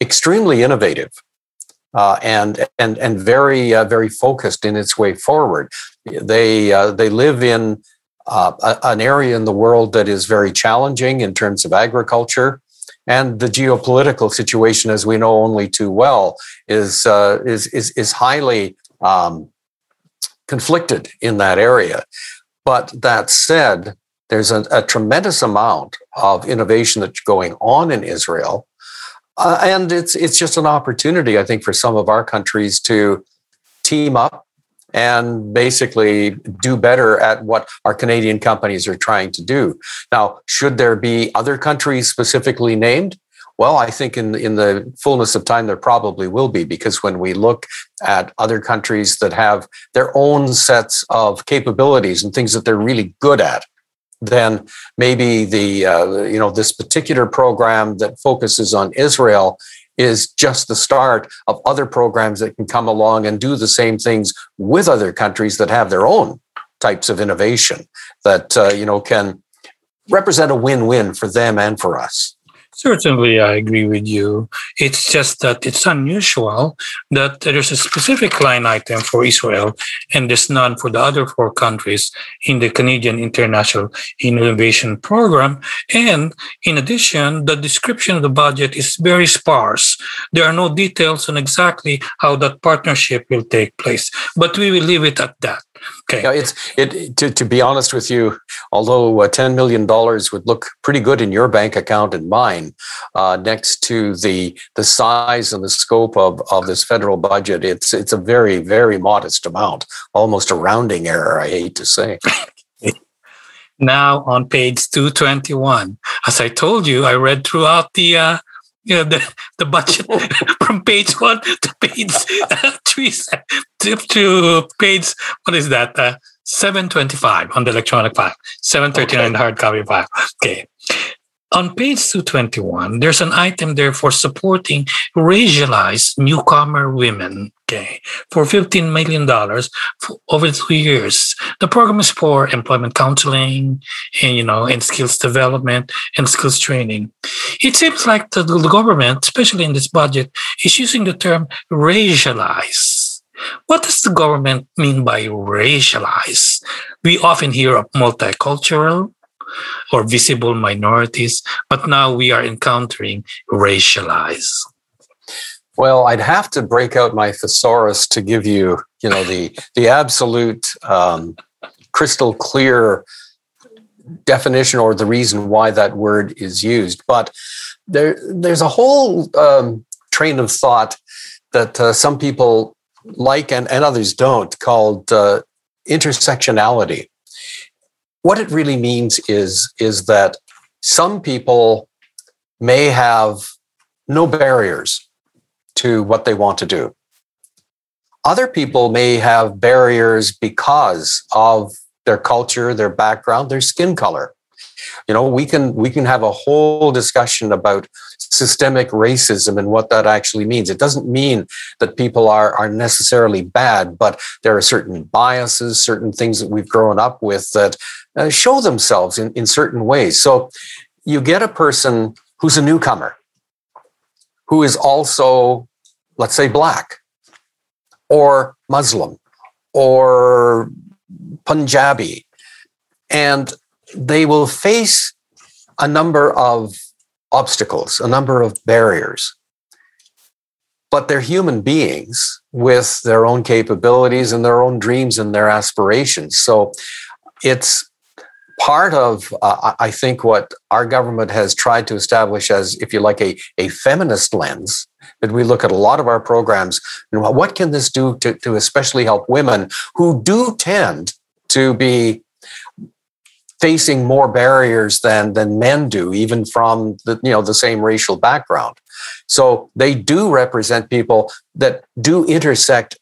extremely innovative uh, and and and very uh, very focused in its way forward. They uh, they live in uh, an area in the world that is very challenging in terms of agriculture. And the geopolitical situation, as we know only too well, is uh, is, is is highly um, conflicted in that area. But that said, there's a, a tremendous amount of innovation that's going on in Israel, uh, and it's it's just an opportunity, I think, for some of our countries to team up and basically do better at what our Canadian companies are trying to do. Now, should there be other countries specifically named? Well, I think in, in the fullness of time, there probably will be, because when we look at other countries that have their own sets of capabilities and things that they're really good at, then maybe the uh, you know this particular program that focuses on Israel is just the start of other programs that can come along and do the same things with other countries that have their own types of innovation that uh, you know can represent a win-win for them and for us. Certainly, I agree with you. It's just that it's unusual that there's a specific line item for Israel and there's none for the other four countries in the Canadian International Innovation Program. And in addition, the description of the budget is very sparse. There are no details on exactly how that partnership will take place, but we will leave it at that. Okay. Yeah, it's it to, to be honest with you, although uh, ten million dollars would look pretty good in your bank account and mine, uh, next to the the size and the scope of, of this federal budget, it's it's a very, very modest amount, almost a rounding error, I hate to say. Now on page two twenty-one, as I told you, I read throughout the uh, you know, the, the budget from page one to page three, to page, what is that? Uh, seven twenty-five on the electronic file, seven thirty-nine okay. Hard copy file. Okay. On page two twenty-one, there's an item there for supporting racialized newcomer women, okay, for fifteen million dollars for over two years. The program is for employment counseling and, you know, and skills development and skills training. It seems like the, the government, especially in this budget, is using the term racialized. What does the government mean by racialized? We often hear of multicultural or visible minorities, but now we are encountering racialized. Well, I'd have to break out my thesaurus to give you, you know, the the absolute um, crystal clear definition or the reason why that word is used. But there, there's a whole um, train of thought that uh, some people like and, and others don't, called uh, intersectionality. What it really means is, is that some people may have no barriers to what they want to do. Other people may have barriers because of their culture, their background, their skin color. You know, we can we can have a whole discussion about systemic racism and what that actually means. It doesn't mean that people are, are necessarily bad, but there are certain biases, certain things that we've grown up with that uh, show themselves in, in certain ways. So you get a person who's a newcomer, who is also, let's say, Black or Muslim or Punjabi, and they will face a number of obstacles, a number of barriers, but they're human beings with their own capabilities and their own dreams and their aspirations. So it's part of, uh, I think, what our government has tried to establish as, if you like, a, a feminist lens, that we look at a lot of our programs and what can this do to, to especially help women who do tend to be facing more barriers than than men do, even from the you know the same racial background. So they do represent people that do intersect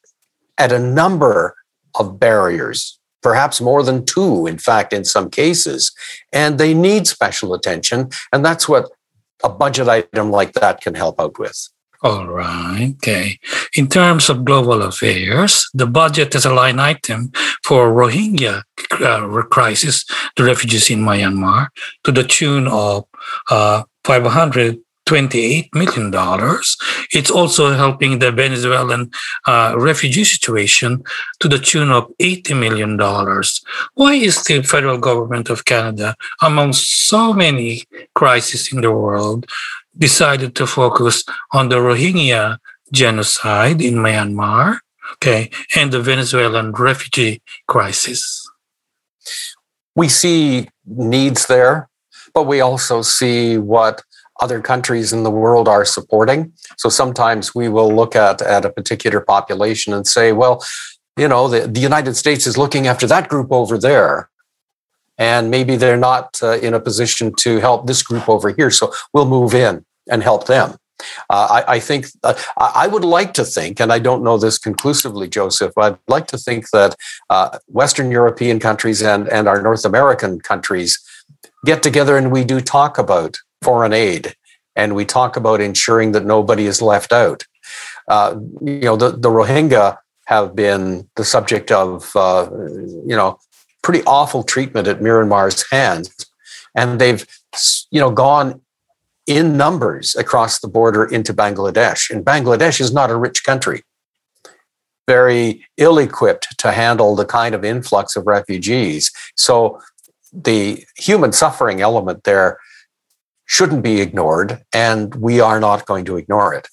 at a number of barriers, perhaps more than two, in fact, in some cases, and they need special attention, and that's what a budget item like that can help out with. All right. Okay. In terms of global affairs, the budget is a line item for Rohingya uh, crisis, the refugees in Myanmar, to the tune of uh, five hundred twenty-eight million dollars. It's also helping the Venezuelan uh, refugee situation to the tune of eighty million dollars. Why is the federal government of Canada, among so many crises in the world, decided to focus on the Rohingya genocide in Myanmar, okay, and the Venezuelan refugee crisis? We see needs there, but we also see what other countries in the world are supporting. So sometimes we will look at, at a particular population and say, well, you know, the, the United States is looking after that group over there, and maybe they're not uh, in a position to help this group over here, so we'll move in and help them. Uh, I, I think, uh, I would like to think, and I don't know this conclusively, Joseph, I'd like to think that uh, Western European countries and, and our North American countries get together and we do talk about foreign aid, and we talk about ensuring that nobody is left out. Uh, you know, the, the Rohingya have been the subject of, uh, you know, pretty awful treatment at Myanmar's hands. And they've, you know, gone in numbers across the border into Bangladesh. And Bangladesh is not a rich country, very ill-equipped to handle the kind of influx of refugees. So the human suffering element there shouldn't be ignored, and we are not going to ignore it.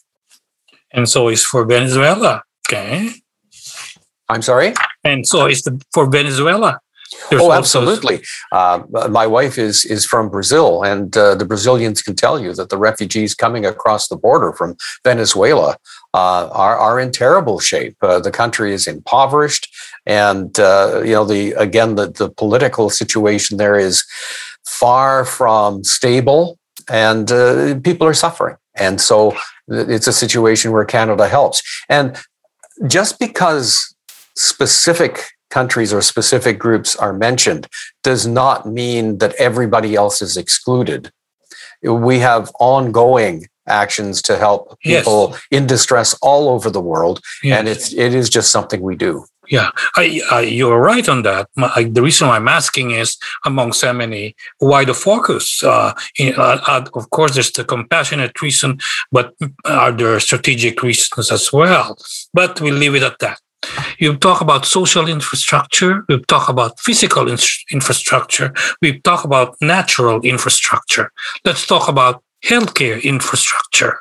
And so it's for Venezuela, okay? I'm sorry? And so it's the, for Venezuela. There's oh, absolutely. Uh, my wife is is from Brazil, and uh, the Brazilians can tell you that the refugees coming across the border from Venezuela uh, are, are in terrible shape. Uh, the country is impoverished, and uh, you know the again the, the political situation there is far from stable, and uh, people are suffering. And so it's a situation where Canada helps. And just because specific countries or specific groups are mentioned does not mean that everybody else is excluded. We have ongoing actions to help people yes. in distress all over the world, yes. and it's, it is just something we do. Yeah, I, I, you're right on that. My, the reason why I'm asking is, among so many, why the focus? Uh, in, uh, uh, of course, there's the compassionate reason, but are there strategic reasons as well? But we'll leave it at that. You talk about social infrastructure, we talk about physical in- infrastructure, we talk about natural infrastructure. Let's talk about healthcare infrastructure.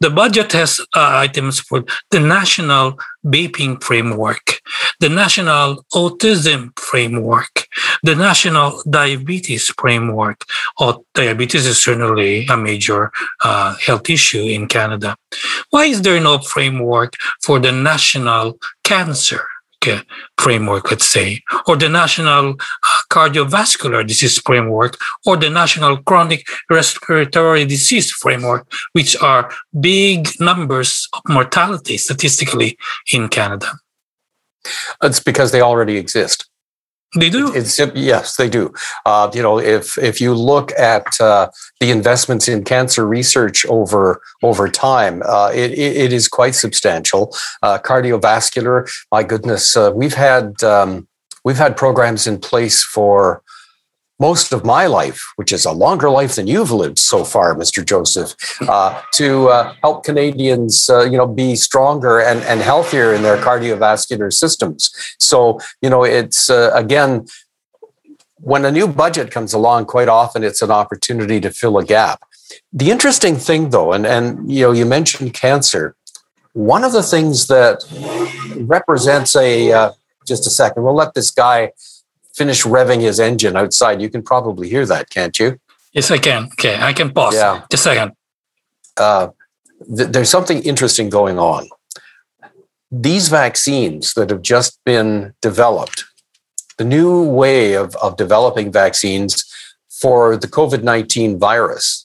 The budget has uh, items for the National Vaping Framework, the National Autism Framework, the National Diabetes Framework. Oh, diabetes is certainly a major uh, health issue in Canada. Why is there no framework for the National Cancer okay, Framework, let's say, or the National Cardiovascular Disease Framework, or the National Chronic Respiratory Disease Framework, which are big numbers of mortality statistically in Canada? It's because they already exist. They do. It's, yes, they do. Uh, you know, if if you look at uh, the investments in cancer research over over time, uh, it, it is quite substantial. Uh, cardiovascular, my goodness, uh, we've had um, we've had programs in place for most of my life, which is a longer life than you've lived so far, Mister Joseph, uh, to uh, help Canadians, uh, you know, be stronger and, and healthier in their cardiovascular systems. So, you know, it's, uh, again, when a new budget comes along, quite often it's an opportunity to fill a gap. The interesting thing, though, and, and you know, you mentioned cancer. One of the things that represents a, uh, just a second, we'll let this guy finish revving his engine outside. You can probably hear that, can't you? Yes, I can. Okay, I can pause. Yeah. Just a second. Uh, th- there's something interesting going on. These vaccines that have just been developed, the new way of, of developing vaccines for the COVID nineteen virus,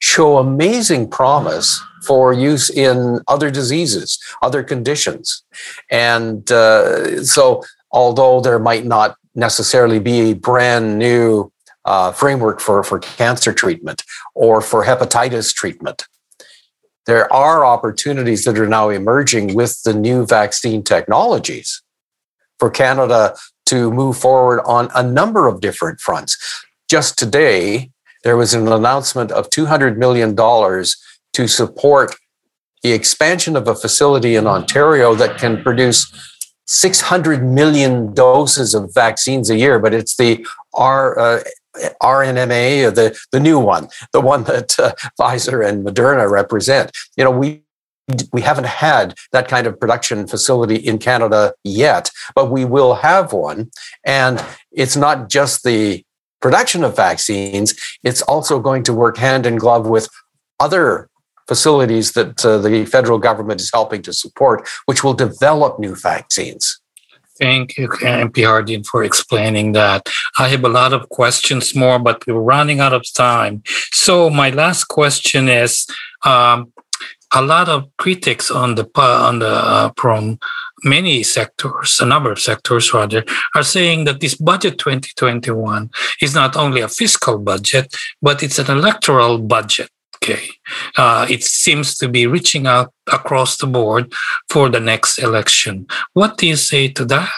show amazing promise for use in other diseases, other conditions. And uh, so, although there might not necessarily be a brand new uh, framework for, for cancer treatment or for hepatitis treatment, there are opportunities that are now emerging with the new vaccine technologies for Canada to move forward on a number of different fronts. Just today, there was an announcement of two hundred million dollars to support the expansion of a facility in Ontario that can produce six hundred million doses of vaccines a year, but it's the R, uh, R N M A, the, the new one, the one that uh, Pfizer and Moderna represent. You know, we we haven't had that kind of production facility in Canada yet, but we will have one. And it's not just the production of vaccines, it's also going to work hand in glove with other facilities that uh, the federal government is helping to support, which will develop new vaccines. Thank you, M P Hardie, for explaining that. I have a lot of questions more, but we're running out of time. So my last question is, um, a lot of critics on the on the uh, from many sectors, a number of sectors rather, are saying that this budget twenty twenty-one is not only a fiscal budget, but it's an electoral budget. Okay, uh, it seems to be reaching out across the board for the next election. What do you say to that?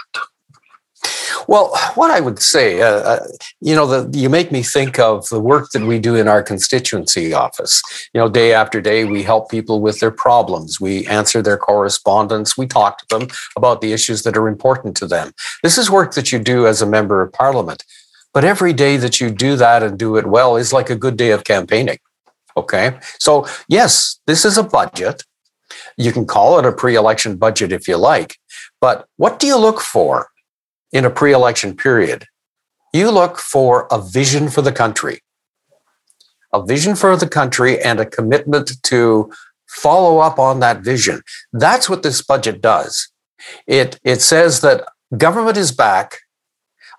Well, what I would say, uh, you know, the, you make me think of the work that we do in our constituency office. You know, day after day, we help people with their problems. We answer their correspondence. We talk to them about the issues that are important to them. This is work that you do as a Member of Parliament. But every day that you do that and do it well is like a good day of campaigning. Okay, so yes, this is a budget. You can call it a pre-election budget if you like, but what do you look for in a pre-election period? You look for a vision for the country, a vision for the country and a commitment to follow up on that vision. That's what this budget does. It, it says that government is back,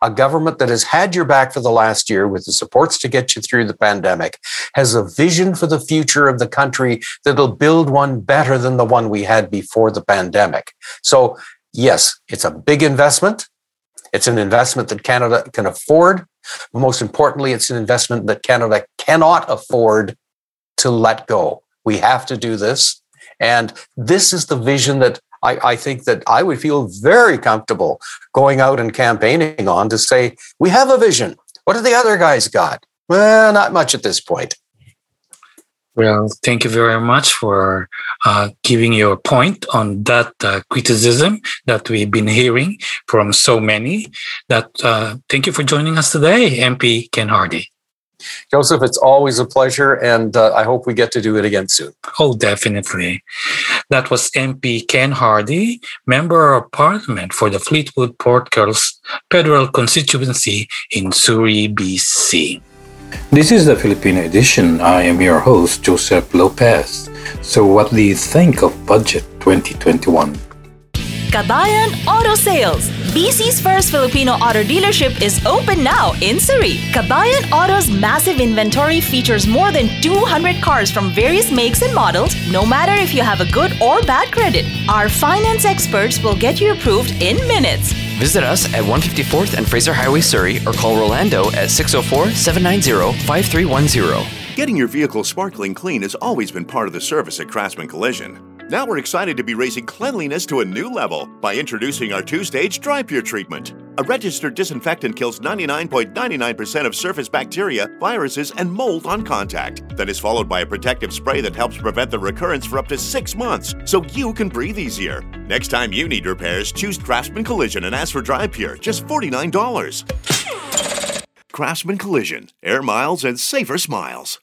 a government that has had your back for the last year with the supports to get you through the pandemic, has a vision for the future of the country that'll build one better than the one we had before the pandemic. So, yes, it's a big investment. It's an investment that Canada can afford. But most importantly, it's an investment that Canada cannot afford to let go. We have to do this. And this is the vision that I, I think that I would feel very comfortable going out and campaigning on, to say, we have a vision. What have the other guys got? Well, not much at this point. Well, thank you very much for uh, giving your point on that uh, criticism that we've been hearing from so many. That uh, thank you for joining us today, M P Ken Hardie. Joseph, it's always a pleasure, and uh, I hope we get to do it again soon. Oh, definitely. That was M P Ken Hardie, Member of Parliament for the Fleetwood Port Curls Federal Constituency in Surrey, B C. This is the Filipino edition. I am your host, Joseph Lopez. So what do you think of Budget twenty twenty-one? Kabayan Auto Sales, B C's first Filipino auto dealership, is open now in Surrey. Kabayan Auto's massive inventory features more than two hundred cars from various makes and models, no matter if you have a good or bad credit. Our finance experts will get you approved in minutes. Visit us at one fifty-fourth and Fraser Highway, Surrey, or call Rolando at six oh four, seven nine zero, five three one zero. Getting your vehicle sparkling clean has always been part of the service at Craftsman Collision. Now we're excited to be raising cleanliness to a new level by introducing our two-stage DryPure treatment. A registered disinfectant kills ninety-nine point nine nine percent of surface bacteria, viruses, and mold on contact. That is followed by a protective spray that helps prevent the recurrence for up to six months, so you can breathe easier. Next time you need repairs, choose Craftsman Collision and ask for DryPure, just forty-nine dollars. Craftsman Collision, air miles and safer smiles.